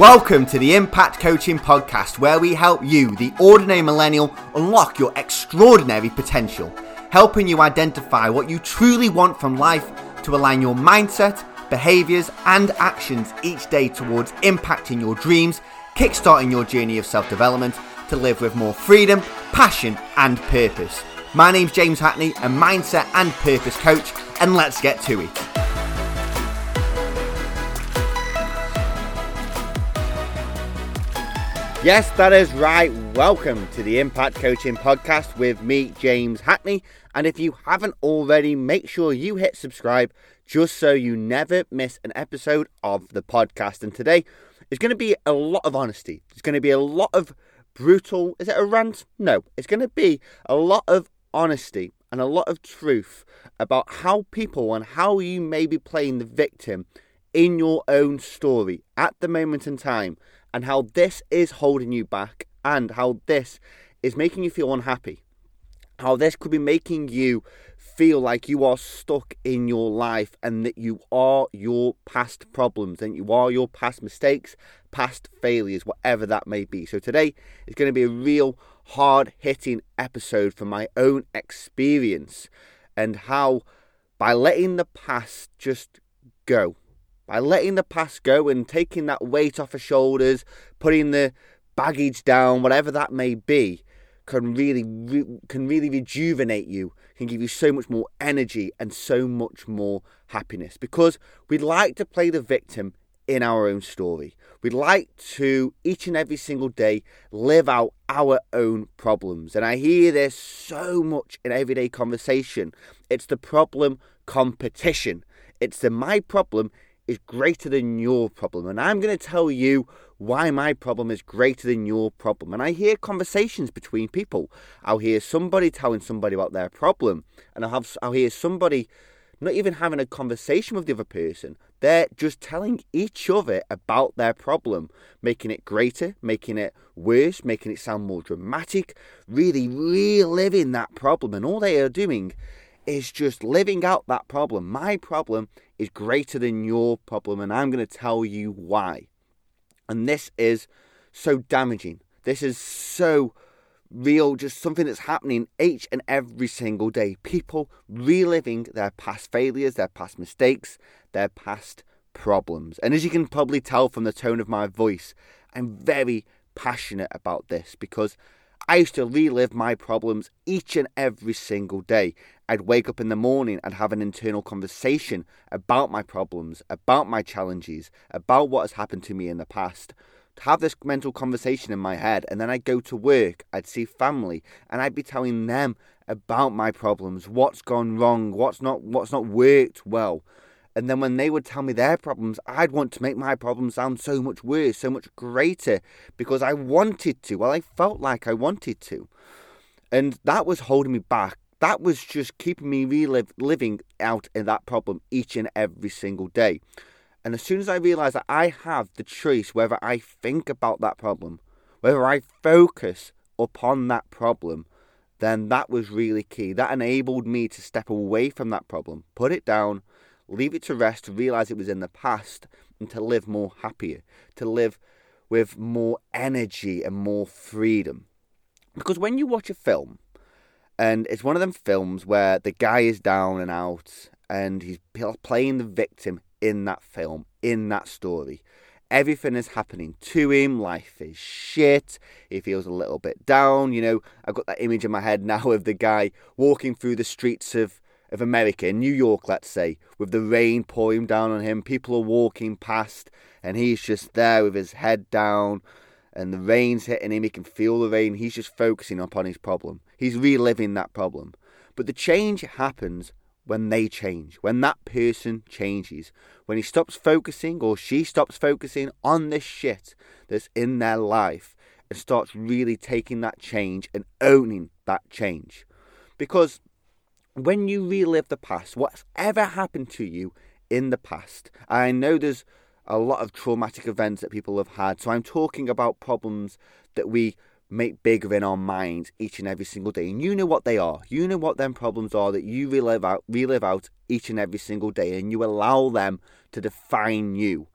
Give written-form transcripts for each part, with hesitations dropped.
Welcome to the Impact Coaching Podcast, where we help you, the ordinary millennial, unlock your extraordinary potential, helping you identify what you truly want from life to align your mindset, behaviors, and actions each day towards impacting your dreams, kickstarting your journey of self-development to live with more freedom, passion, and purpose. My name's James Hackney, a mindset and purpose coach, and let's get to it. Yes, that is right. Welcome to the Impact Coaching Podcast with me, James Hackney. And if you haven't already, make sure you hit subscribe just so you never miss an episode of the podcast. And today is going to be a lot of honesty. It's going to be a lot of brutal... Is it a rant? No. It's going to be a lot of honesty and a lot of truth about how people and how you may be playing the victim in your own story at the moment in time, and how this is holding you back, and how this is making you feel unhappy, how this could be making you feel like you are stuck in your life and that you are your past problems and you are your past mistakes, past failures, whatever that may be. So today is going to be a real hard-hitting episode from my own experience and how by letting the past just go, by letting the past go and taking that weight off her shoulders, putting the baggage down, whatever that may be, can really rejuvenate you, can give you so much more energy and so much more happiness. Because we like to play the victim in our own story. We like to, each and every single day, live out our own problems. And I hear this so much in everyday conversation. It's the problem competition. It's the my problem is greater than your problem, and I'm going to tell you why my problem is greater than your problem. And I hear conversations between people. I'll hear somebody telling somebody about their problem, and I'll hear somebody not even having a conversation with the other person. They're just telling each other about their problem, making it greater, making it worse, making it sound more dramatic, really reliving that problem. And all they are doing is just living out that problem. My problem is greater than your problem, and I'm going to tell you why. And this is so damaging. This is so real, just something that's happening each and every single day. People reliving their past failures, their past mistakes, their past problems. And as you can probably tell from the tone of my voice, I'm very passionate about this because I used to relive my problems each and every single day. I'd wake up in the morning and have an internal conversation about my problems, about my challenges, about what has happened to me in the past. Have this mental conversation in my head, and then I'd go to work, I'd see family, and I'd be telling them about my problems, what's gone wrong, what's not worked well. And then when they would tell me their problems, I'd want to make my problems sound so much worse, so much greater, because I wanted to. Well, I felt like I wanted to. And that was holding me back. That was just keeping me living out in that problem each and every single day. And as soon as I realised that I have the choice whether I think about that problem, whether I focus upon that problem, then that was really key. That enabled me to step away from that problem, put it down, leave it to rest, to realise it was in the past, and to live more happier, to live with more energy and more freedom. Because when you watch a film, and it's one of them films where the guy is down and out, and he's playing the victim in that film, in that story. Everything is happening to him, life is shit, he feels a little bit down. You know, I've got that image in my head now of the guy walking through the streets of America, in New York, let's say, with the rain pouring down on him. People are walking past and he's just there with his head down and the rain's hitting him. He can feel the rain. He's just focusing upon his problem. He's reliving that problem. But the change happens when they change, when that person changes, when he stops focusing or she stops focusing on this shit that's in their life and starts really taking that change and owning that change. Because when you relive the past, whatever happened to you in the past, I know there's a lot of traumatic events that people have had, so I'm talking about problems that we make bigger in our minds each and every single day. And you know what they are. You know what them problems are that you relive out each and every single day, and you allow them to define you.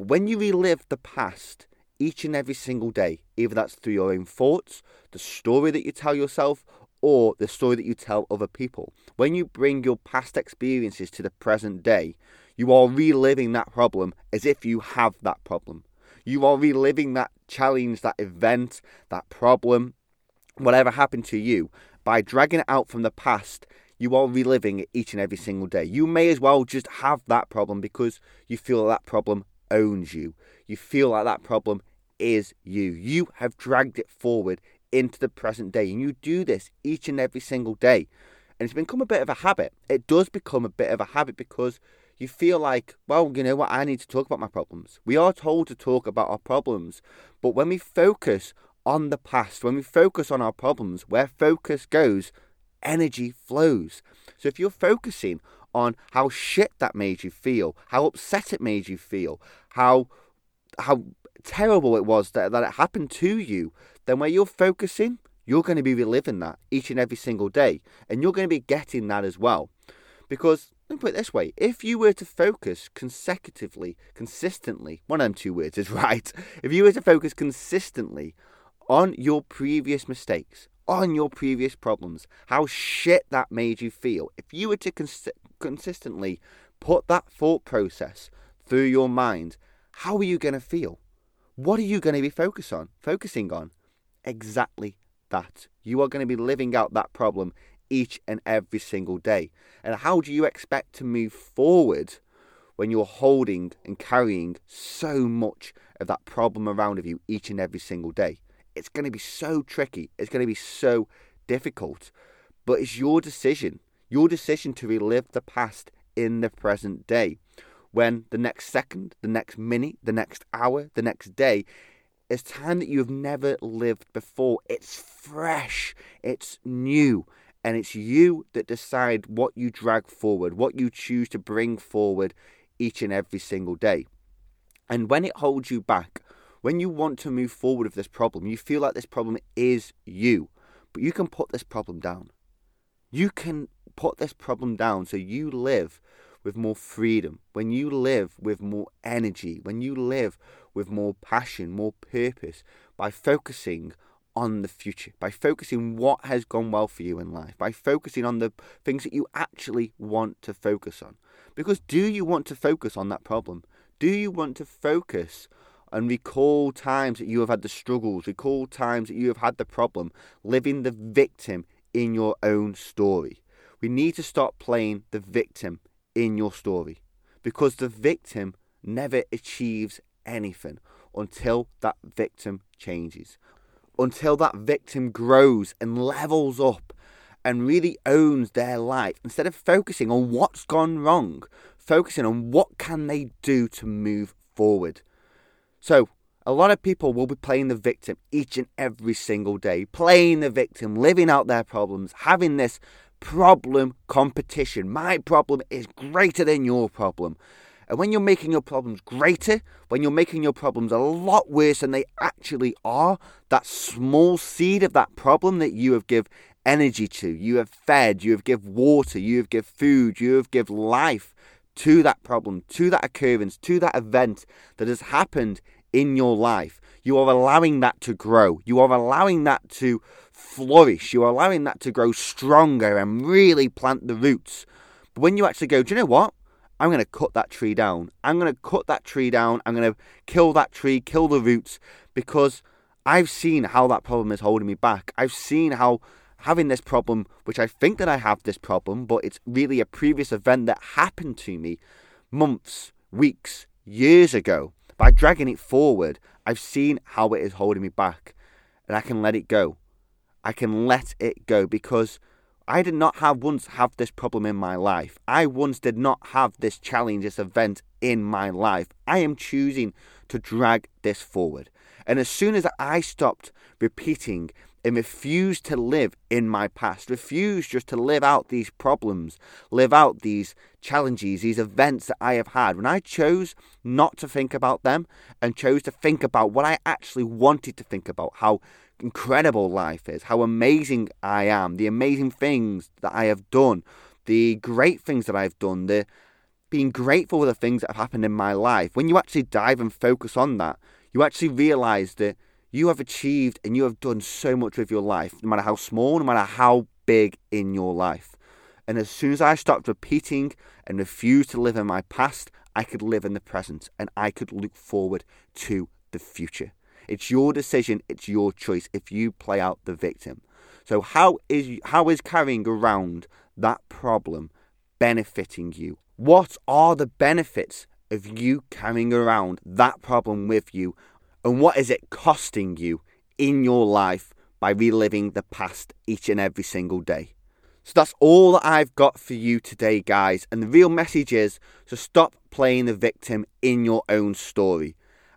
But when you relive the past each and every single day, either that's through your own thoughts, the story that you tell yourself, or the story that you tell other people, when you bring your past experiences to the present day, you are reliving that problem as if you have that problem. You are reliving that challenge, that event, that problem, whatever happened to you. By dragging it out from the past, you are reliving it each and every single day. You may as well just have that problem because you feel that problem owns you. You feel like that problem is you. You have dragged it forward into the present day, and you do this each and every single day, and it's become a bit of a habit. It does become a bit of a habit because you feel like, well, you know what, I need to talk about my problems. We are told to talk about our problems, but when we focus on the past, when we focus on our problems, where focus goes, energy flows. So if you're focusing on how shit that made you feel, how upset it made you feel, how terrible it was that it happened to you, then where you're focusing, you're going to be reliving that each and every single day, and you're going to be getting that as well. Because, let me put it this way, if you were to focus consecutively, consistently, one of them two words is right, if you were to focus consistently on your previous mistakes, on your previous problems, how shit that made you feel, if you were to consistently put that thought process through your mind, how are you going to feel? What are you going to be focusing on? Exactly that. You are going to be living out that problem each and every single day. And how do you expect to move forward when you're holding and carrying so much of that problem around with you each and every single day? It's going to be so tricky. It's going to be so difficult. But it's your decision to relive the past in the present day, when the next second, the next minute, the next hour, the next day is time that you've never lived before. It's fresh, it's new, and it's you that decide what you drag forward, what you choose to bring forward each and every single day. And when it holds you back, when you want to move forward with this problem, you feel like this problem is you, but you can put this problem down. You can put this problem down so you live with more freedom, when you live with more energy, when you live with more passion, more purpose, by focusing on the future, by focusing what has gone well for you in life, by focusing on the things that you actually want to focus on. Because do you want to focus on that problem? Do you want to focus and recall times that you have had the struggles, recall times that you have had the problem, living the victim in your own story? We need to stop playing the victim in your story, because the victim never achieves anything until that victim changes, until that victim grows and levels up and really owns their life. Instead of focusing on what's gone wrong, focusing on what can they do to move forward. So a lot of people will be playing the victim each and every single day, playing the victim, living out their problems, having this problem competition. My problem is greater than your problem. And when you're making your problems greater, when you're making your problems a lot worse than they actually are, that small seed of that problem that you have give energy to, you have fed, you have give water, you have give food, you have give life to that problem, to that occurrence, to that event that has happened in your life. You are allowing that to grow. You are allowing that to flourish. You are allowing that to grow stronger and really plant the roots. But when you actually go, do you know what? I'm going to cut that tree down. I'm going to cut that tree down. I'm going to kill that tree, kill the roots, because I've seen how that problem is holding me back. I've seen how having this problem, which I think that I have this problem, but it's really a previous event that happened to me months, weeks, years ago. By dragging it forward, I've seen how it is holding me back, and I can let it go. I can let it go, because I did not once have this problem in my life. I once did not have this challenge, this event in my life. I am choosing to drag this forward. And as soon as I stopped repeating and refused to live in my past, refused just to live out these problems, live out these challenges, these events that I have had, when I chose not to think about them and chose to think about what I actually wanted to think about, how incredible life is, how amazing I am, the amazing things that I have done, the great things that I've done, the being grateful for the things that have happened in my life, when you actually dive and focus on that, you actually realise that you have achieved and you have done so much with your life, no matter how small, no matter how big in your life. And as soon as I stopped repeating and refused to live in my past, I could live in the present and I could look forward to the future. It's your decision, it's your choice if you play out the victim. So how is carrying around that problem benefiting you? What are the benefits of you carrying around that problem with you? And what is it costing you in your life by reliving the past each and every single day? So that's all that I've got for you today, guys. And the real message is to stop playing the victim in your own story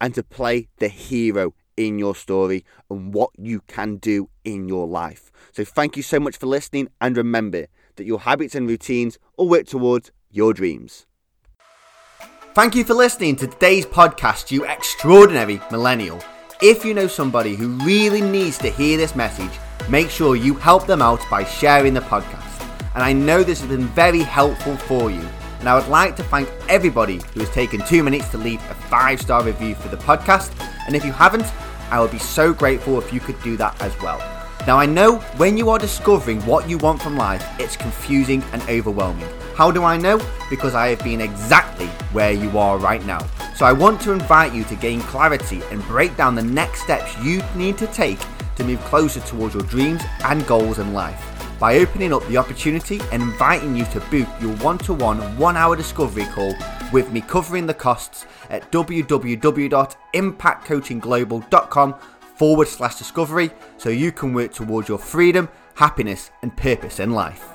and to play the hero in your story and what you can do in your life. So thank you so much for listening, and remember that your habits and routines all work towards your dreams. Thank you for listening to today's podcast, you extraordinary millennial. If you know somebody who really needs to hear this message, make sure you help them out by sharing the podcast. And I know this has been very helpful for you. And I would like to thank everybody who has taken 2 minutes to leave a 5-star review for the podcast. And if you haven't, I would be so grateful if you could do that as well. Now, I know when you are discovering what you want from life, it's confusing and overwhelming. How do I know? Because I have been exactly where you are right now. So I want to invite you to gain clarity and break down the next steps you need to take to move closer towards your dreams and goals in life by opening up the opportunity and inviting you to book your one-to-one 1-hour discovery call with me, covering the costs at www.impactcoachingglobal.com /discovery, so you can work towards your freedom, happiness, and purpose in life.